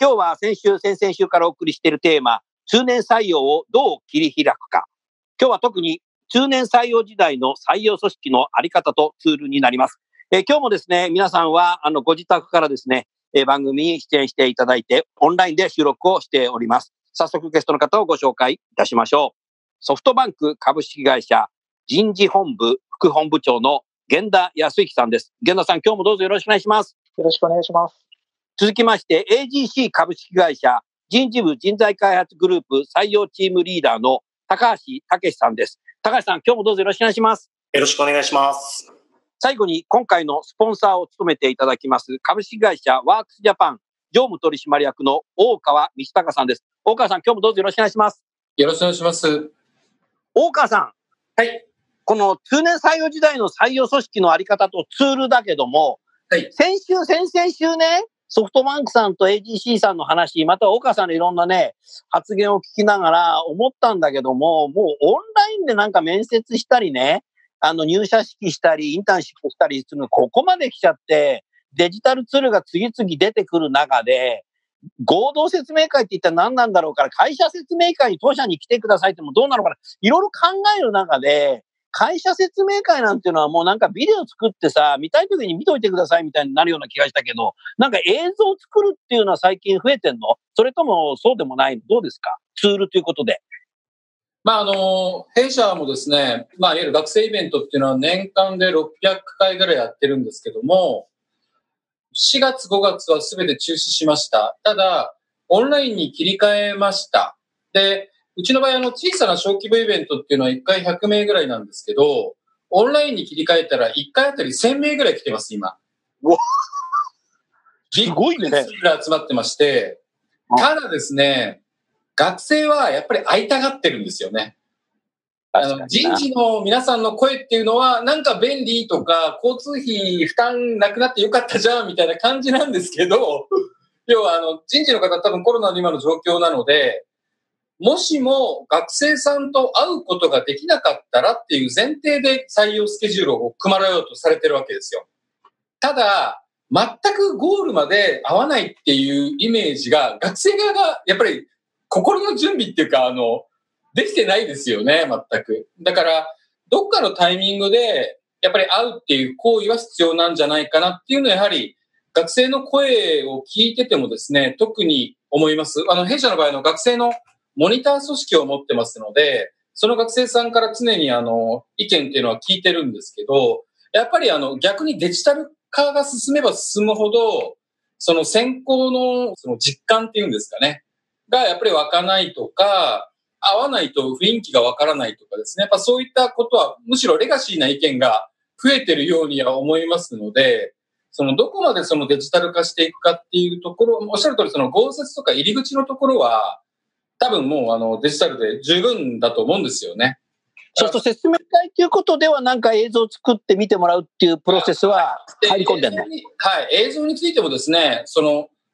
今日は先週、先々週からお送りしているテーマ、通年採用をどう切り開くか。今日は特に通年採用時代の採用組織のあり方とツールになります。今日もですね、皆さんはご自宅からですね、番組に出演していただいて、オンラインで収録をしております。早速ゲストの方をご紹介いたしましょう。ソフトバンク株式会社人事本部副本部長の源田康之さんです。源田さん、今日もどうぞよろしくお願いします。よろしくお願いします。続きまして、AGC 株式会社人事部人材開発グループ採用チームリーダーの高橋武さんです。高橋さん、今日もどうぞよろしくお願いします。よろしくお願いします。最後に今回のスポンサーを務めていただきます株式会社ワークスジャパン常務取締役の大川道隆さんです。大川さん、今日もどうぞよろしくお願いします。よろしくお願いします。大川さん、はい。この通年採用時代の採用組織のあり方とツールだけども、はい、先週、先々週ね、ソフトバンクさんと AGC さんの話、また大川さんのいろんなね、発言を聞きながら思ったんだけども、もうオンラインでなんか面接したりね、入社式したり、インターンシップしたりするの、ここまで来ちゃって、デジタルツールが次々出てくる中で、合同説明会って一体何なんだろうから、会社説明会に当社に来てくださいってもどうなのかな、いろいろ考える中で、会社説明会なんていうのはもうなんかビデオ作ってさ、見たい時に見といてくださいみたいになるような気がしたけど、なんか映像を作るっていうのは最近増えてんの？それともそうでもないの？どうですか？ツールということで。弊社もですね、いわゆる学生イベントっていうのは年間で600回ぐらいやってるんですけども、4月5月は全て中止しました。ただ、オンラインに切り替えました。で、うちの場合、小さな小規模イベントっていうのは1回100名ぐらいなんですけど、オンラインに切り替えたら1回あたり1000名ぐらい来てます、今。うわ、すごいね。1000名集まってまして、ただですね、学生はやっぱり会いたがってるんですよね。人事の皆さんの声っていうのは、なんか便利とか、交通費負担なくなってよかったじゃん、みたいな感じなんですけど、要は人事の方多分コロナの今の状況なので、もしも学生さんと会うことができなかったらっていう前提で採用スケジュールを組まれようとされてるわけですよ。ただ、全くゴールまで会わないっていうイメージが、学生側がやっぱり心の準備っていうか、できてないですよね、全く。だから、どっかのタイミングで、やっぱり会うっていう行為は必要なんじゃないかなっていうのは、やはり学生の声を聞いててもですね、特に思います。弊社の場合の学生のモニター組織を持ってますので、その学生さんから常に意見っていうのは聞いてるんですけど、やっぱり逆にデジタル化が進めば進むほど、その選考のその実感っていうんですかね、がやっぱり湧かないとか、合わないと雰囲気がわからないとかですね、やっぱそういったことはむしろレガシーな意見が増えてるようには思いますので、どこまでそのデジタル化していくかっていうところ、おっしゃる通りその合説とか入り口のところは、多分もうデジタルで十分だと思うんですよね。そうすると説明会ということではなんか映像を作って見てもらうっていうプロセスは入り込んでるの？はい、映像についてもですね、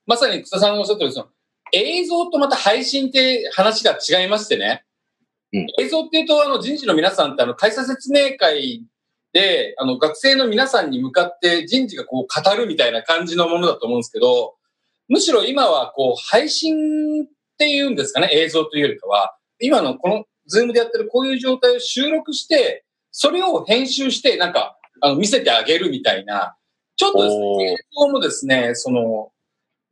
まさに楠田さんがおっしゃってるんですよ。映像とまた配信って話が違いましてね。うん、映像っていうと人事の皆さんって会社説明会で学生の皆さんに向かって人事がこう語るみたいな感じのものだと思うんですけど、むしろ今はこう配信っていうんですかね、映像というよりかは、今のこのズームでやってるこういう状態を収録して、それを編集して、なんか、見せてあげるみたいな、ちょっとですね、映像もですね、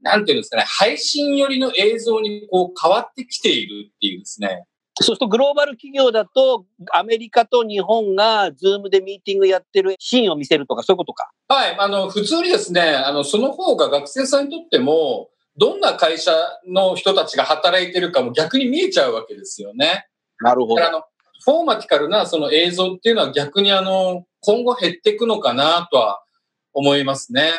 なんていうんですかね、配信寄りの映像にこう変わってきているっていうですね、そうするとグローバル企業だとアメリカと日本がズームでミーティングやってるシーンを見せるとかそういうことか。はい、普通にですね、その方が学生さんにとってもどんな会社の人たちが働いてるかも逆に見えちゃうわけですよね。なるほど。フォーマティカルなその映像っていうのは逆に今後減っていくのかなとは思いますね。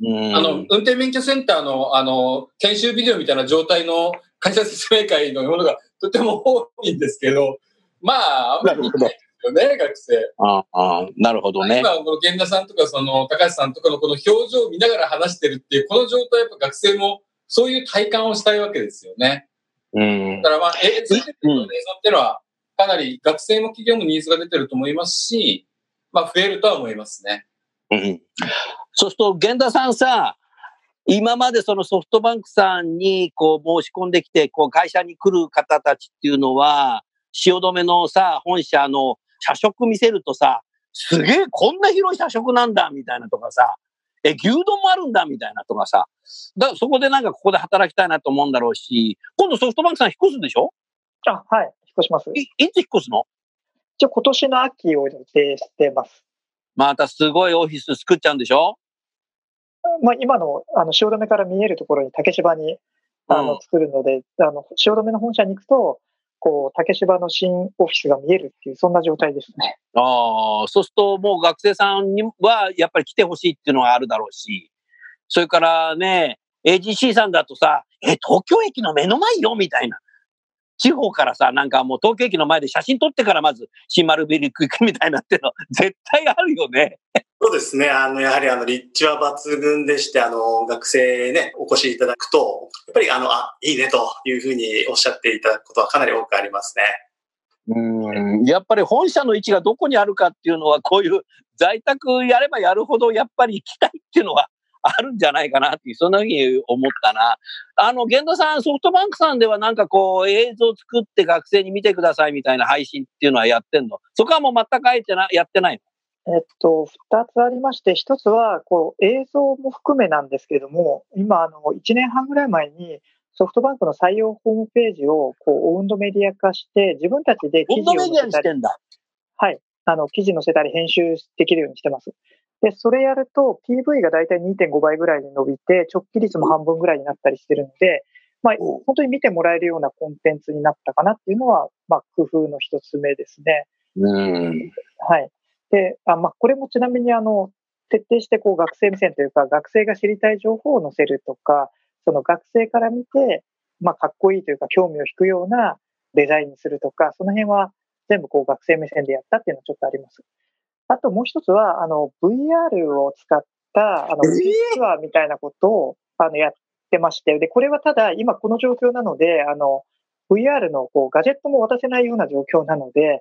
運転免許センターの研修ビデオみたいな状態の会社説明会のものがとても多いんですけど、まああんまり見ないですよね、学生。ああ、なるほどね。今この源田さんとかその高橋さんとかのこの表情を見ながら話してるっていうこの状態、やっぱ学生もそういう体感をしたいわけですよね。だからまあ映像っていうのはかなり学生も企業もニーズが出てると思いますし、まあ増えるとは思いますね。うん。そうすると源田さんさ、今までそのソフトバンクさんにこう申し込んできてこう会社に来る方たちっていうのは汐留のさ本社の社食見せるとさ、すげえこんな広い社食なんだみたいなとかさ、牛丼もあるんだみたいなとかさ、だそこでなんかここで働きたいなと思うんだろうし、今度ソフトバンクさん引っ越すんでしょ？あ、はい、引っ越します。いつ引っ越すの？じゃあ今年の秋を予定してます。またすごいオフィス作っちゃうんでしょ？まあ、今の汐留から見えるところに竹芝に作るので、汐留の本社に行くとこう竹芝の新オフィスが見えるっていう、そんな状態ですね。ああ、そうするともう学生さんにはやっぱり来てほしいっていうのはあるだろうし、それからね AGC さんだとさ、東京駅の目の前よみたいな、地方からさ、なんかもう東京駅の前で写真撮ってからまず新丸ビル行くみたいなっての絶対あるよね。そうですね。やはり立地は抜群でして、学生ね、お越しいただくと、やっぱりいいねというふうにおっしゃっていただくことはかなり多くありますね。やっぱり本社の位置がどこにあるかっていうのは、こういう在宅やればやるほどやっぱり行きたいっていうのはあるんじゃないかなっていう、そんなふうに思ったな。源田さん、ソフトバンクさんではなんかこう映像作って学生に見てくださいみたいな配信っていうのはやってんの？そこはもう全くやってないの？2つありまして、1つはこう映像も含めなんですけれども、今1年半ぐらい前にソフトバンクの採用ホームページをこうオウンドメディア化して、自分たちで記事を載せたり、はい、記事載せたり編集できるようにしてます。で、それやると PV がだいたい 2.5 倍ぐらいに伸びて、直帰率も半分ぐらいになったりしてるので、まあ、本当に見てもらえるようなコンテンツになったかなっていうのは、まあ、工夫の一つ目ですね。はい。で、まあ、これもちなみに徹底してこう学生目線というか、学生が知りたい情報を載せるとか、その学生から見て、まあ、かっこいいというか、興味を引くようなデザインにするとか、その辺は全部こう学生目線でやったっていうのはちょっとあります。あともう一つは、VR を使った、ツアーみたいなことを、やってまして。で、これはただ、今この状況なので、VR の、こう、ガジェットも渡せないような状況なので、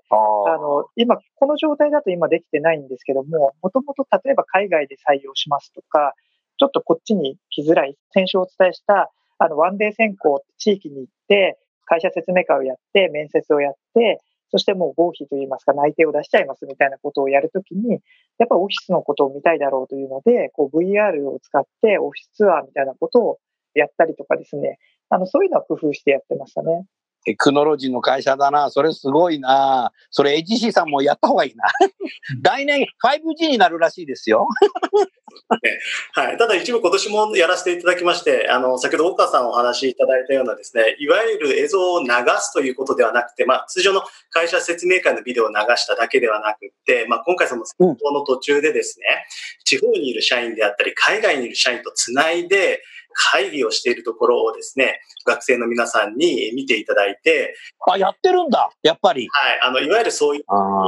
今、この状態だと今できてないんですけども、もともと例えば海外で採用しますとか、ちょっとこっちに来づらい、先週お伝えした、ワンデー選考、地域に行って、会社説明会をやって、面接をやって、そしてもう合否といいますか、内定を出しちゃいますみたいなことをやるときに、やっぱりオフィスのことを見たいだろうというので、こう VR を使ってオフィスツアーみたいなことをやったりとかですね、そういうのは工夫してやってましたね。テクノロジーの会社だな。それすごいな。それ AGC さんもやった方がいいな。来年 5G になるらしいですよ。はい。ただ一部今年もやらせていただきまして、先ほど岡さんお話しいただいたようなですね、いわゆる映像を流すということではなくて、まあ通常の会社説明会のビデオを流しただけではなくって、まあ今回その先方の途中でですね、地方にいる社員であったり、海外にいる社員とつないで、会議をしているところをですね、学生の皆さんに見ていただいて、あ、やってるんだ、やっぱり。はい、いわゆるそういう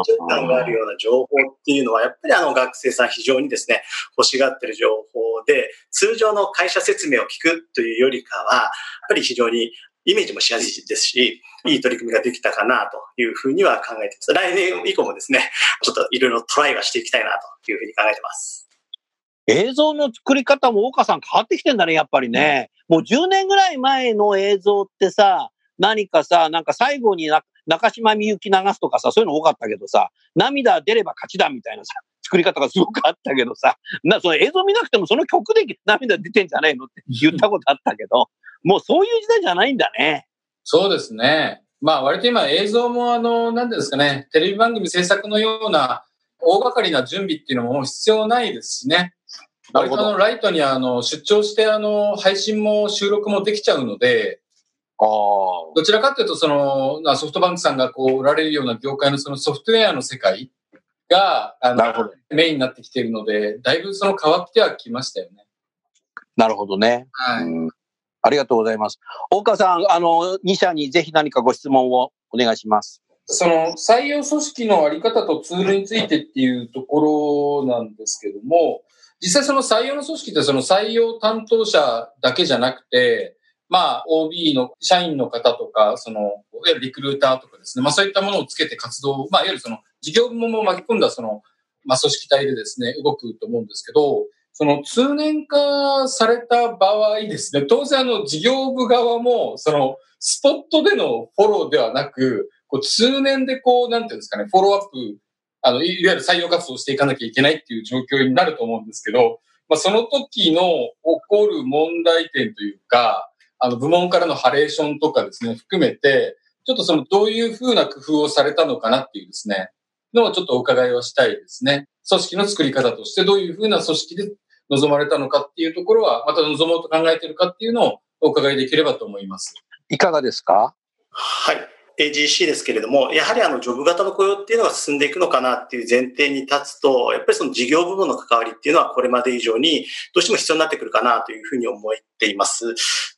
情感があるような情報っていうのは、やっぱり学生さん非常にですね、欲しがってる情報で、通常の会社説明を聞くというよりかは、やっぱり非常にイメージもしやすいですし、いい取り組みができたかなというふうには考えてます。来年以降もですね、ちょっといろいろトライはしていきたいなというふうに考えてます。映像の作り方も岡さん変わってきてんだね、やっぱりね。もう10年ぐらい前の映像ってさ、何かさ、なんか最後に中島みゆき流すとかさ、そういうの多かったけどさ、涙出れば勝ちだみたいなさ、作り方がすごくあったけどさ、その映像見なくてもその曲で涙出てんじゃないのって言ったことあったけど、もうそういう時代じゃないんだね。そうですね。まあ割と今映像も何ですかね、テレビ番組制作のような大掛かりな準備っていうのも必要ないですしね。割とライトに出張して配信も収録もできちゃうので、あ、どちらかというとソフトバンクさんが売られるような業界のそのソフトウェアの世界がメインになってきているので、だいぶ変わってはきましたよね。なるほどね。はい。ありがとうございます。大川さん、2社にぜひ何かご質問をお願いします。採用組織のあり方とツールについてっていうところなんですけども、実際採用の組織って採用担当者だけじゃなくて、まあ OB の社員の方とか、いわゆるリクルーターとかですね、まあそういったものをつけて活動、まあいわゆる事業部門も巻き込んだまあ組織体でですね、動くと思うんですけど、通年化された場合ですね、当然事業部側も、スポットでのフォローではなく、通年でなんていうんですかね、フォローアップ、いわゆる採用活動をしていかなきゃいけないっていう状況になると思うんですけど、まあ、その時の起こる問題点というか、部門からのハレーションとかですね、含めて、ちょっとどういうふうな工夫をされたのかなっていうですね、のをちょっとお伺いをしたいですね。組織の作り方としてどういうふうな組織で望まれたのかっていうところは、また望もうと考えているかっていうのをお伺いできればと思います。いかがですか？はい。AGC ですけれども、やはりジョブ型の雇用っていうのが進んでいくのかなっていう前提に立つと、やっぱり事業部門の関わりっていうのはこれまで以上にどうしても必要になってくるかなというふうに思っています。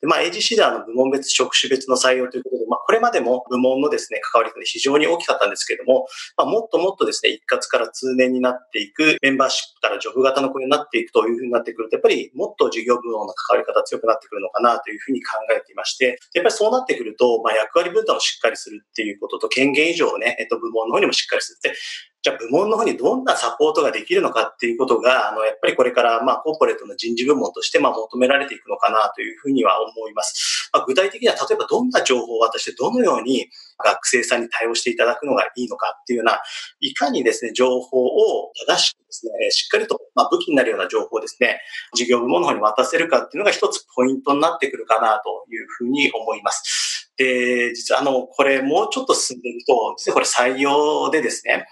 で、まあ AGC では部門別、職種別の採用ということで、まあこれまでも部門のですね、関わりというのは非常に大きかったんですけれども、まあもっともっとですね、一括から通年になっていく、メンバーシップからジョブ型の雇用になっていくというふうになってくると、やっぱりもっと事業部門の関わり方強くなってくるのかなというふうに考えていまして、やっぱりそうなってくると、まあ役割分担をしっかりするっていうことと、権限以上をね、部門の方にもしっかりするって、じゃあ部門の方にどんなサポートができるのかっていうことが、やっぱりこれから、まあ、コーポレートの人事部門として、まあ、求められていくのかなというふうには思います。まあ、具体的には、例えばどんな情報を渡して、どのように学生さんに対応していただくのがいいのかっていうような、いかにですね、情報を正しくですね、しっかりと、まあ、武器になるような情報をですね、事業部門の方に渡せるかっていうのが一つポイントになってくるかなというふうに思います。で、実はこれもうちょっと進んでいくと、実はこれ採用でですね、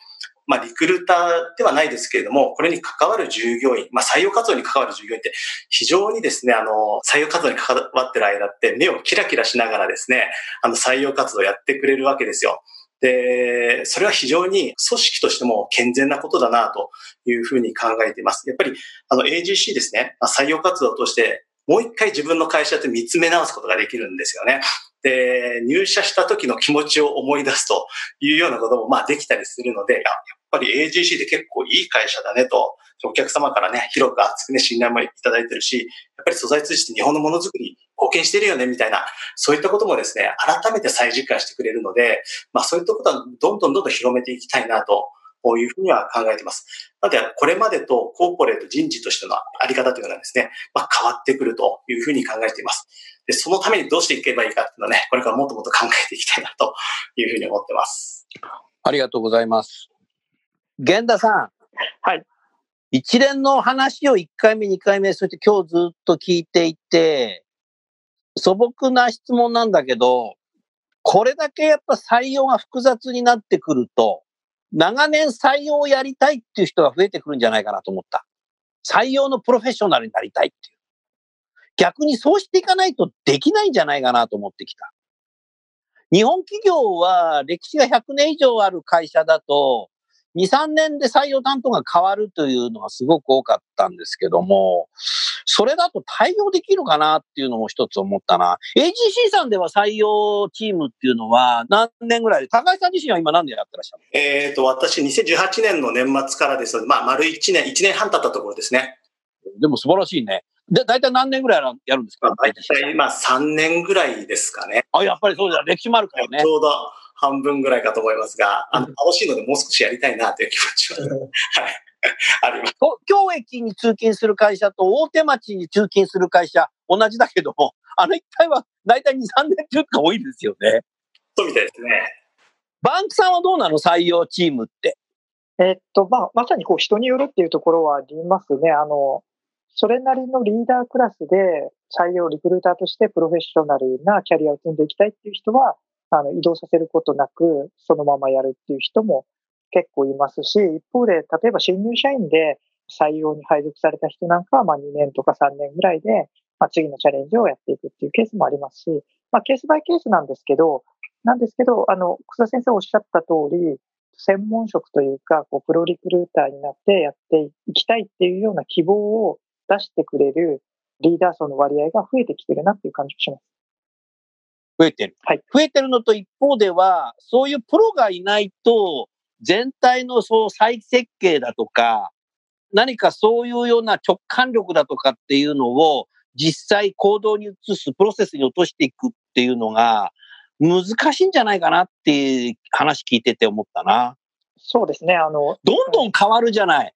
まあリクルーターではないですけれども、これに関わる従業員、まあ採用活動に関わる従業員って非常にですね、採用活動に関わってる間って目をキラキラしながらですね、採用活動をやってくれるわけですよ。で、それは非常に組織としても健全なことだなというふうに考えています。やっぱりAGC ですね、採用活動としてもう一回自分の会社って見つめ直すことができるんですよね。で、入社した時の気持ちを思い出すというようなこともまあできたりするので、やっぱり AGC で結構いい会社だねと、お客様からね、広く厚くね、信頼もいただいてるし、やっぱり素材通じて日本のものづくりに貢献してるよねみたいな、そういったこともですね、改めて再実感してくれるので、まあそういったことはどんどん広めていきたいなと。こういうふうには考えています。なので、これまでとコーポレート人事としてのあり方というのはですね、まあ、変わってくるというふうに考えています。で、そのためにどうしていけばいいかっていうのはね、これからもっともっと考えていきたいなというふうに思ってます。ありがとうございます。源田さん。はい。一連の話を1回目、2回目、そして今日ずっと聞いていて、素朴な質問なんだけど、これだけやっぱ採用が複雑になってくると、長年採用をやりたいっていう人が増えてくるんじゃないかなと思った。採用のプロフェッショナルになりたいっていう。逆にそうしていかないとできないんじゃないかなと思ってきた。日本企業は歴史が100年以上ある会社だと、2、3年で採用担当が変わるというのがすごく多かったんですけども、それだと対応できるかなっていうのも一つ思ったな。AGC さんでは採用チームっていうのは何年ぐらいで、高井さん自身は今何年やってらっしゃるの？私2018年の年末からですので、まあ丸1年半経ったところですね。でも素晴らしいね。で、大体何年ぐらいやるんですか？大体今3年ぐらいですかね。あ、やっぱりそうだ。歴史もあるからね。ちょうど半分ぐらいかと思いますが、楽しいのでもう少しやりたいなという気持ちは、はい、あります。東京駅に通勤する会社と大手町に通勤する会社、同じだけども、あの一帯は大体2、3年というか多いですよね。そうみたいですね。バンクさんはどうなの？採用チームって。まあ、まさにこう人によるっていうところはありますね。それなりのリーダークラスで採用リクルーターとしてプロフェッショナルなキャリアを積んでいきたいっていう人は、移動させることなく、そのままやるっていう人も結構いますし、一方で、例えば新入社員で採用に配属された人なんかは、2年とか3年ぐらいで、次のチャレンジをやっていくっていうケースもありますし、ケースバイケースなんですけど、楠田先生おっしゃった通り、専門職というか、プロリクルーターになってやっていきたいっていうような希望を出してくれるリーダー層の割合が増えてきてるなっていう感じがします。増えてる。はい。増えてるのと一方では、そういうプロがいないと、全体のそう再設計だとか、何かそういうような直感力だとかっていうのを、実際行動に移す、プロセスに落としていくっていうのが、難しいんじゃないかなって話聞いてて思ったな。そうですね。どんどん変わるじゃない。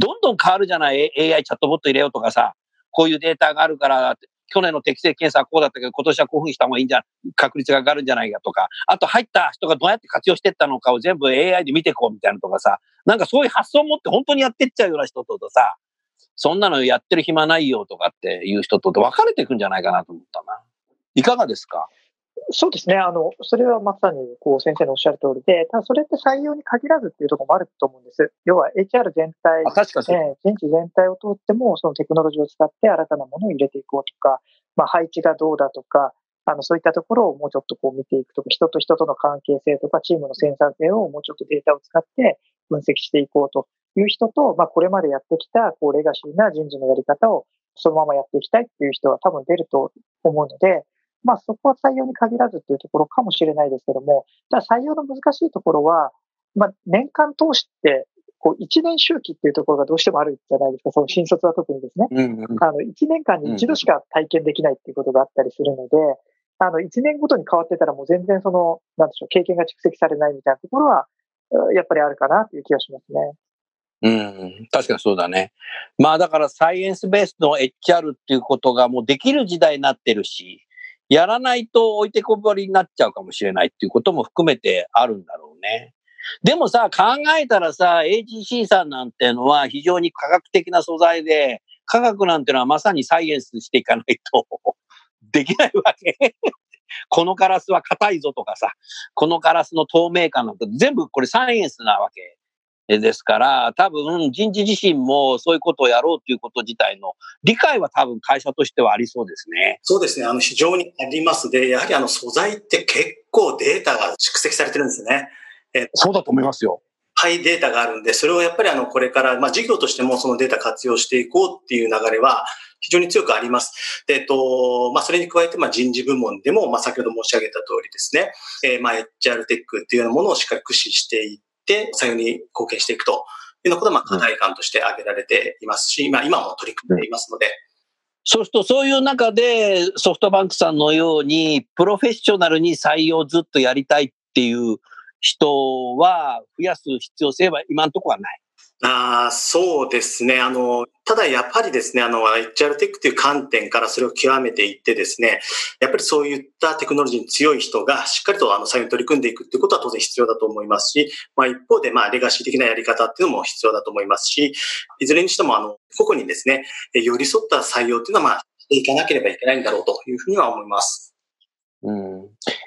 AI チャットボット入れようとかさ、こういうデータがあるから、去年の適正検査はこうだったけど、今年はこういうふうにした方がいいんじゃ、確率が上がるんじゃないかとか、あと入った人がどうやって活用していったのかを全部 AI で見ていこうみたいなとかさ、なんかそういう発想を持って本当にやってっちゃうような人とさ、そんなのやってる暇ないよとかっていう人と分かれていくんじゃないかなと思ったな。いかがですか？そうですね。それはまさに先生のおっしゃる通りで、ただそれって採用に限らずっていうところもあると思うんです。要は HR 全体、人事全体を通っても、そのテクノロジーを使って新たなものを入れていこうとか、配置がどうだとか、そういったところをもうちょっと見ていくとか、人と人との関係性とか、チームの生産性をもうちょっとデータを使って分析していこうという人と、これまでやってきたレガシーな人事のやり方をそのままやっていきたいっていう人は多分出ると思うので、そこは採用に限らずっていうところかもしれないですけども、ただ採用の難しいところは、年間通して、一年周期っていうところがどうしてもあるじゃないですか、その新卒は特にですね。一年間に一度しか体験できないっていうことがあったりするので、一年ごとに変わってたらもう全然なんでしょう、経験が蓄積されないみたいなところは、やっぱりあるかなという気がしますね。うん、確かにそうだね。だからサイエンスベースの HR っていうことがもうできる時代になってるし、やらないと置いてこぼりになっちゃうかもしれないっていうことも含めてあるんだろうね。でもさ、考えたらさ、AGC さんなんてのは非常に科学的な素材で、科学なんてのはまさにサイエンスしていかないとできないわけ。このガラスは硬いぞとかさ、このガラスの透明感なんて全部これサイエンスなわけ。ですから、多分人事自身もそういうことをやろうということ自体の理解は多分会社としてはありそうですね。そうですね。非常にありますで、やはり素材って結構データが蓄積されてるんですね。そうだと思いますよ。はい、データがあるんで、それをやっぱりこれから、事業としてもそのデータ活用していこうっていう流れは非常に強くあります。で、それに加えて、人事部門でも、先ほど申し上げた通りですね、HR テックっていうようなものをしっかり駆使していって、採用に貢献していくというようなことが課題感として挙げられていますし、今も取り組んでいますので、そうするとそういう中でソフトバンクさんのようにプロフェッショナルに採用をずっとやりたいっていう人は増やす必要性は今のところはない。そうですね。ただやっぱりですね、HR テックという観点からそれを極めていってですね、やっぱりそういったテクノロジーに強い人がしっかりと採用に取り組んでいくということは当然必要だと思いますし、一方でレガシー的なやり方っていうのも必要だと思いますし、いずれにしても個々にですね、寄り添った採用っていうのはしていかなければいけないんだろうというふうには思います。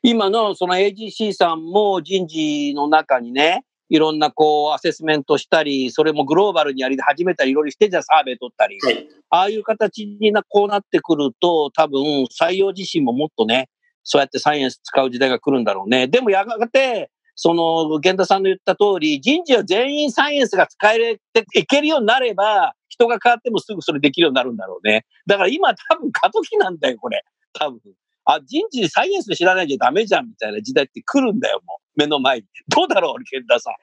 今のその AGC さんも人事の中にね、いろんなアセスメントしたり、それもグローバルにやり始めたり、いろいろして、じゃあサーベイ取ったり、はい、ああいう形になってくると、多分採用自身ももっとね、そうやってサイエンス使う時代が来るんだろうね。でもやがて、源田さんの言った通り、人事は全員サイエンスが使えていけるようになれば、人が変わってもすぐそれできるようになるんだろうね。だから今多分過渡期なんだよ、これ。多分。人事サイエンス知らないじゃダメじゃんみたいな時代って来るんだよ、もう。目の前に。どうだろう、源田さん。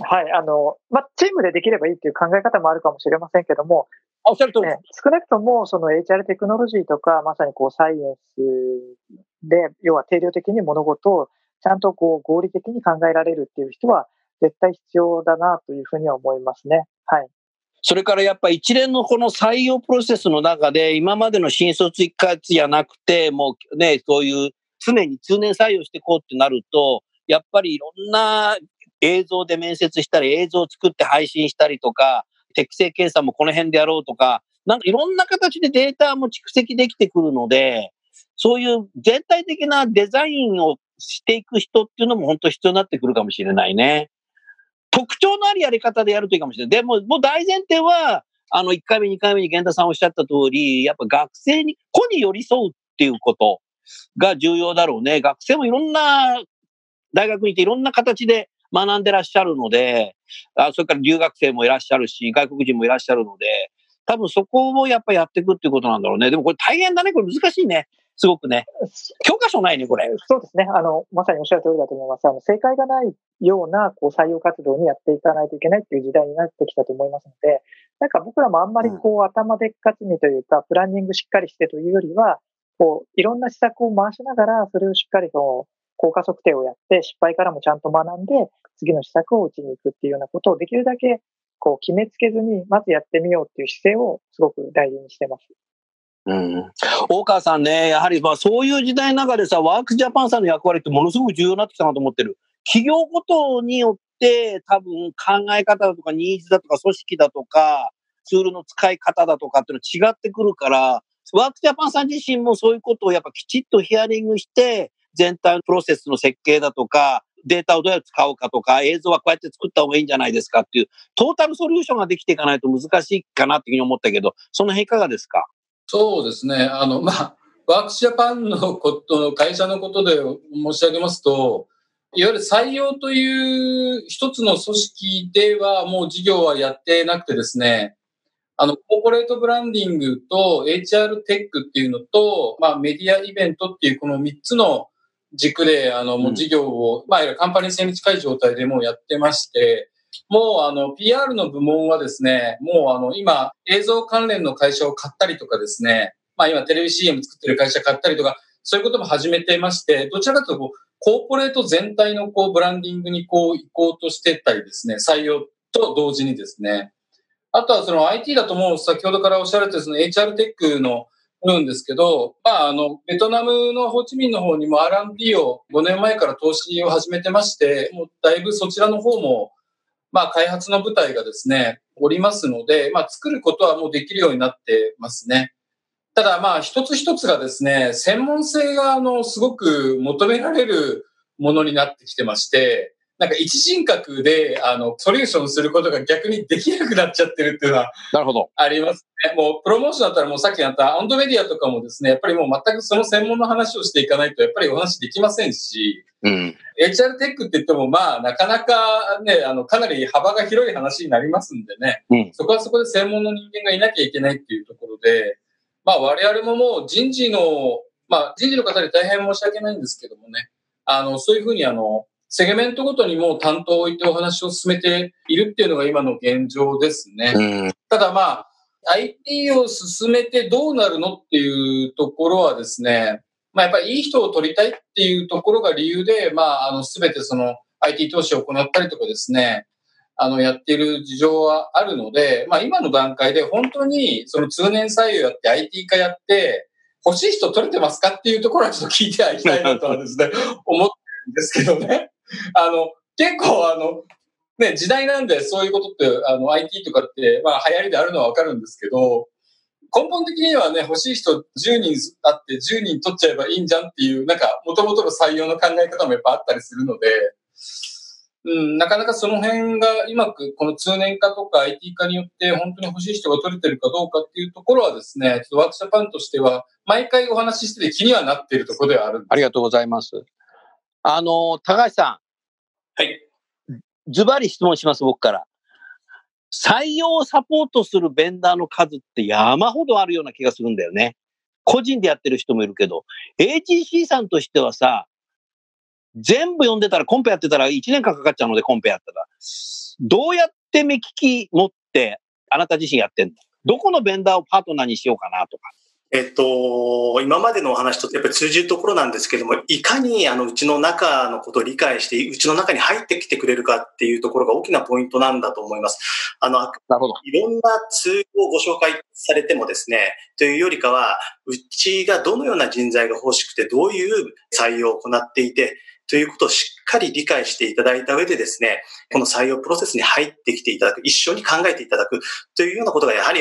はい、チームでできればいいっていう考え方もあるかもしれませんけども、おっしゃる通りです。少なくとも、HR テクノロジーとか、まさにサイエンスで、要は定量的に物事をちゃんと合理的に考えられるっていう人は、絶対必要だなというふうには思いますね。はい。それからやっぱ一連のこの採用プロセスの中で、今までの新卒一括じゃなくて、もうね、そういう常に通年採用していこうってなると、やっぱりいろんな映像で面接したり、映像を作って配信したりとか、適正検査もこの辺でやろうとか、なんかいろんな形でデータも蓄積できてくるので、そういう全体的なデザインをしていく人っていうのも本当必要になってくるかもしれないね。特徴のあるやり方でやるといいかもしれない。でも、もう大前提は、1回目、2回目に源田さんおっしゃった通り、やっぱ学生に、子に寄り添うっていうことが重要だろうね。学生もいろんな、大学にいていろんな形で学んでらっしゃるので、それから留学生もいらっしゃるし、外国人もいらっしゃるので、多分そこをやっぱやっていくっていうことなんだろうね。でもこれ大変だね。これ難しいね。すごくね。教科書ないね、これ。そうですね。まさにおっしゃる通りだと思います。正解がないような、採用活動にやっていかないといけないっていう時代になってきたと思いますので、なんか僕らもあんまり頭でっかちにというか、プランニングしっかりしてというよりは、いろんな施策を回しながら、それをしっかりと効果測定をやって、失敗からもちゃんと学んで、次の施策を打ちに行くっていうようなことをできるだけ、決めつけずに、まずやってみようっていう姿勢をすごく大事にしてます。うん、大川さんね、やはりそういう時代の中でさ、ワークスジャパンさんの役割ってものすごく重要になってきたなと思ってる。企業ごとによって多分考え方だとかニーズだとか組織だとかツールの使い方だとかっていうの違ってくるから、ワークスジャパンさん自身もそういうことをやっぱきちっとヒアリングして、全体のプロセスの設計だとかデータをどうやって使うかとか、映像はこうやって作った方がいいんじゃないですかっていうトータルソリューションができていかないと難しいかなっていうふうに思ったけど、その辺いかがですか？そうですね。ワークスジャパンのことの会社のことで申し上げますと、いわゆる採用という一つの組織ではもう事業はやってなくてですね、コーポレートブランディングと HR テックっていうのと、メディアイベントっていうこの3つの軸で、もう事業を、カンパニー性に近い状態でもうやってまして、もうPR の部門はですね、もう今映像関連の会社を買ったりとかですね、今テレビ CM 作ってる会社買ったりとか、そういうことも始めてまして、どちらかというとコーポレート全体のブランディングに移行としてったりですね、採用と同時にですね。あとはIT だともう先ほどからおっしゃられてるHR テックの部分ですけど、ベトナムのホーチミンの方にも R&D を5年前から投資を始めてまして、もうだいぶそちらの方も開発の部隊がですね、おりますので、作ることはもうできるようになってますね。ただ一つ一つがですね、専門性がすごく求められるものになってきてまして、なんか一人格でソリューションすることが逆にできなくなっちゃってるっていうのは、なるほど。ありますね。もうプロモーションだったらもうさっきあったアンドメディアとかもですね、やっぱりもう全くその専門の話をしていかないとやっぱりお話できませんし、うん、HR テックって言ってもなかなかね、かなり幅が広い話になりますんでね、うん、そこはそこで専門の人間がいなきゃいけないっていうところで、我々ももう人事の方に大変申し訳ないんですけどもね、そういうふうにセグメントごとにも担当を置いてお話を進めているっていうのが今の現状ですね。うん、ただIT を進めてどうなるのっていうところはですね、やっぱりいい人を取りたいっていうところが理由で、すべてIT 投資を行ったりとかですね、やっている事情はあるので、今の段階で本当に通年採用やって IT 化やって、欲しい人取れてますかっていうところはちょっと聞いてはいきたいなとはですね、思ってるんですけどね。結構ね、時代なんでそういうことって、IT とかって、流行りであるのはわかるんですけど、根本的にはね、欲しい人10人あって10人取っちゃえばいいんじゃんっていう、なんか、元々の採用の考え方もやっぱあったりするので、なかなかその辺がうまく、この通年化とか IT 化によって本当に欲しい人が取れてるかどうかっていうところはですね、ちょっとワークスジャパンとしては、毎回お話ししてて気にはなっているところではあるんです。ありがとうございます。高橋さん。はい。ズバリ質問します、僕から。採用をサポートするベンダーの数って山ほどあるような気がするんだよね。個人でやってる人もいるけど、AGC さんとしてはさ、全部読んでたらコンペやってたら1年間かかっちゃうので、コンペやったら。どうやって目利き持って、あなた自身やってんの？どこのベンダーをパートナーにしようかなとか。今までのお話とやっぱり通じるところなんですけども、いかにうちの中のことを理解して、うちの中に入ってきてくれるかっていうところが大きなポイントなんだと思います。いろんなツールをご紹介されてもですね、というよりかは、うちがどのような人材が欲しくて、どういう採用を行っていて、ということをしっかり理解していただいた上でですね、この採用プロセスに入ってきていただく、一緒に考えていただくというようなことがやはり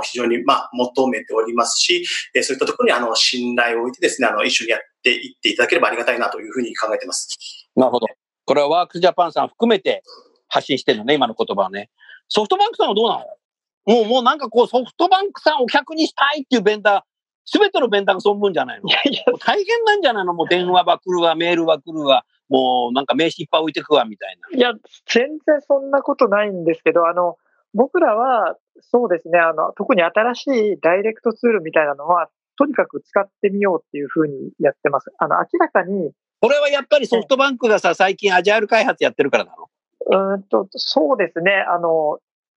非常に求めておりますし、そういったところに信頼を置いてですね、一緒にやってっていっていただければありがたいなというふうに考えています。なるほど。これはワークスジャパンさん含めて発信してるのね、今の言葉はね。ソフトバンクさんはどうなの？もうなんかこうソフトバンクさんを客にしたいっていうベンダー、すべてのベンダーがそう思うんじゃないの？いやいや、大変なんじゃないの？もう電話は来るわ、メールは来るわ、もうなんか名刺いっぱい置いてくわみたいな。いや、全然そんなことないんですけど、僕らはそうですね、特に新しいダイレクトツールみたいなのは、とにかく使ってみようっていうふうにやってます。明らかに。これはやっぱりソフトバンクがさ、最近アジャイル開発やってるからなの？そうですね。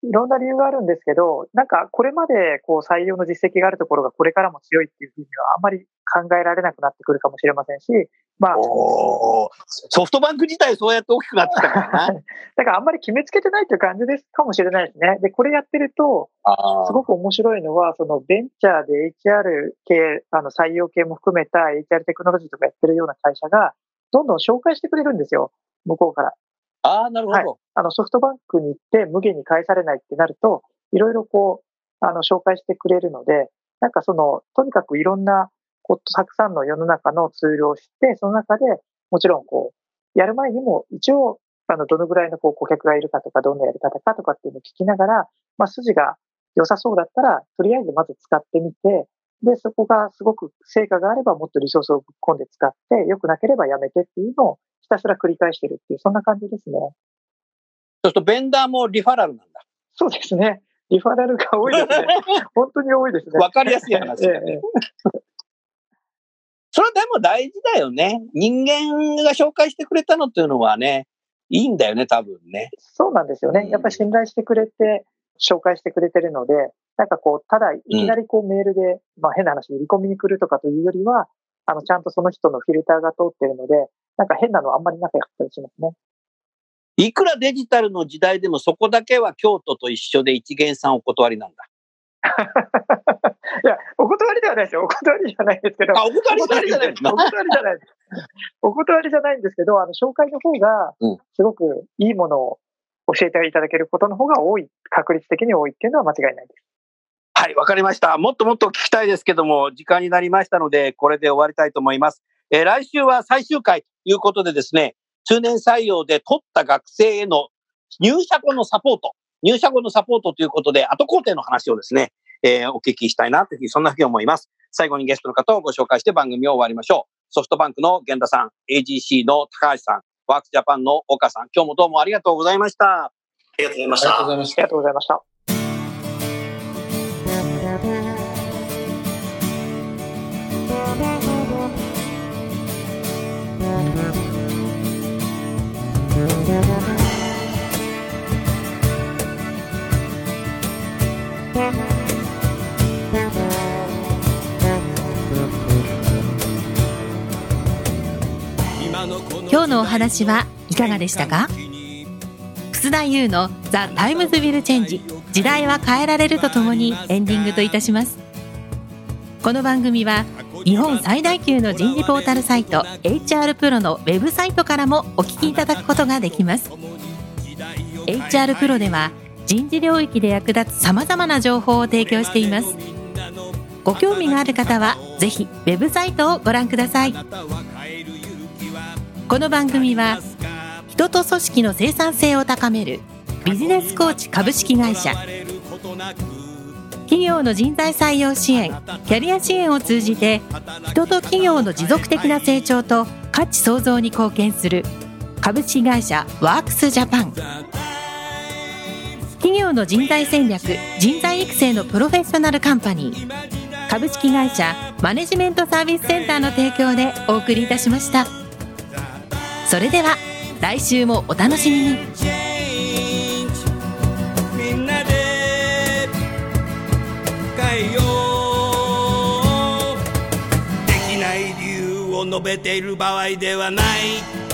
いろんな理由があるんですけど、なんかこれまでこう採用の実績があるところがこれからも強いっていうふうにはあんまり考えられなくなってくるかもしれませんし、まあ。ソフトバンク自体そうやって大きくなってきたからな。だからあんまり決めつけてないという感じですかもしれないですね。で、これやってると、すごく面白いのは、そのベンチャーで HR 系、採用系も含めた HR テクノロジーとかやってるような会社が、どんどん紹介してくれるんですよ。向こうから。なるほど。はい、ソフトバンクに行って無限に返されないってなると、いろいろこう、紹介してくれるので、なんかとにかくいろんな、たくさんの世の中のツールを知って、その中で、もちろんこう、やる前にも、一応、どのぐらいのこう顧客がいるかとか、どんなやり方かとかっていうのを聞きながら、まあ、筋が良さそうだったら、とりあえずまず使ってみて、で、そこがすごく成果があれば、もっとリソースをぶっ込んで使って、良くなければやめてっていうのを、ひたすら繰り返してるっていう、そんな感じですね。そうすると、ベンダーもリファラルなんだ。そうですね。リファラルが多いですね。本当に多いですね。わかりやすい話、ね。それでも大事だよね。人間が紹介してくれたのっていうのはね、いいんだよね、多分ね。そうなんですよね。やっぱり信頼してくれて、紹介してくれてるので、なんかこう、ただいきなりこうメールで、まあ変な話、売り込みに来るとかというよりは、ちゃんとその人のフィルターが通ってるので、なんか変なのあんまりなかったりしますね。いくらデジタルの時代でもそこだけは京都と一緒で一元さんお断りなんだ。いや、お断りではないですよ。お断りじゃないですけど。お断りじゃないです。お断りじゃないです。お断りじゃないんですけど、紹介の方が、すごくいいものを教えていただけることの方が多い、確率的に多いっていうのは間違いないです。はい、わかりました。もっともっと聞きたいですけども、時間になりましたので、これで終わりたいと思います。来週は最終回ということでですね、通年採用で取った学生への入社後のサポートということで、後工程の話をですね、お聞きしたいなというふうに、そんなふうに思います。最後にゲストの方をご紹介して番組を終わりましょう。ソフトバンクの源田さん、AGC の高橋さん、ワークスジャパンの岡さん、今日もどうもありがとうございました。ありがとうございました。ありがとうございました。今日のお話はいかがでしたか？楠田優の The Times Will Change 時代は変えられるとともにエンディングといたします。この番組は日本最大級の人事ポータルサイト HR プロのウェブサイトからもお聞きいただくことができます。 HR プロでは人事領域で役立つさまざまな情報を提供しています。ご興味がある方はぜひウェブサイトをご覧ください。この番組は人と組織の生産性を高めるビジネスコーチ株式会社、企業の人材採用支援、キャリア支援を通じて人と企業の持続的な成長と価値創造に貢献する株式会社ワークスジャパン、企業の人材戦略・人材育成のプロフェッショナルカンパニー株式会社マネジメントサービスセンターの提供でお送りいたしました。それでは来週もお楽しみに。できない理由を述べている場合ではない。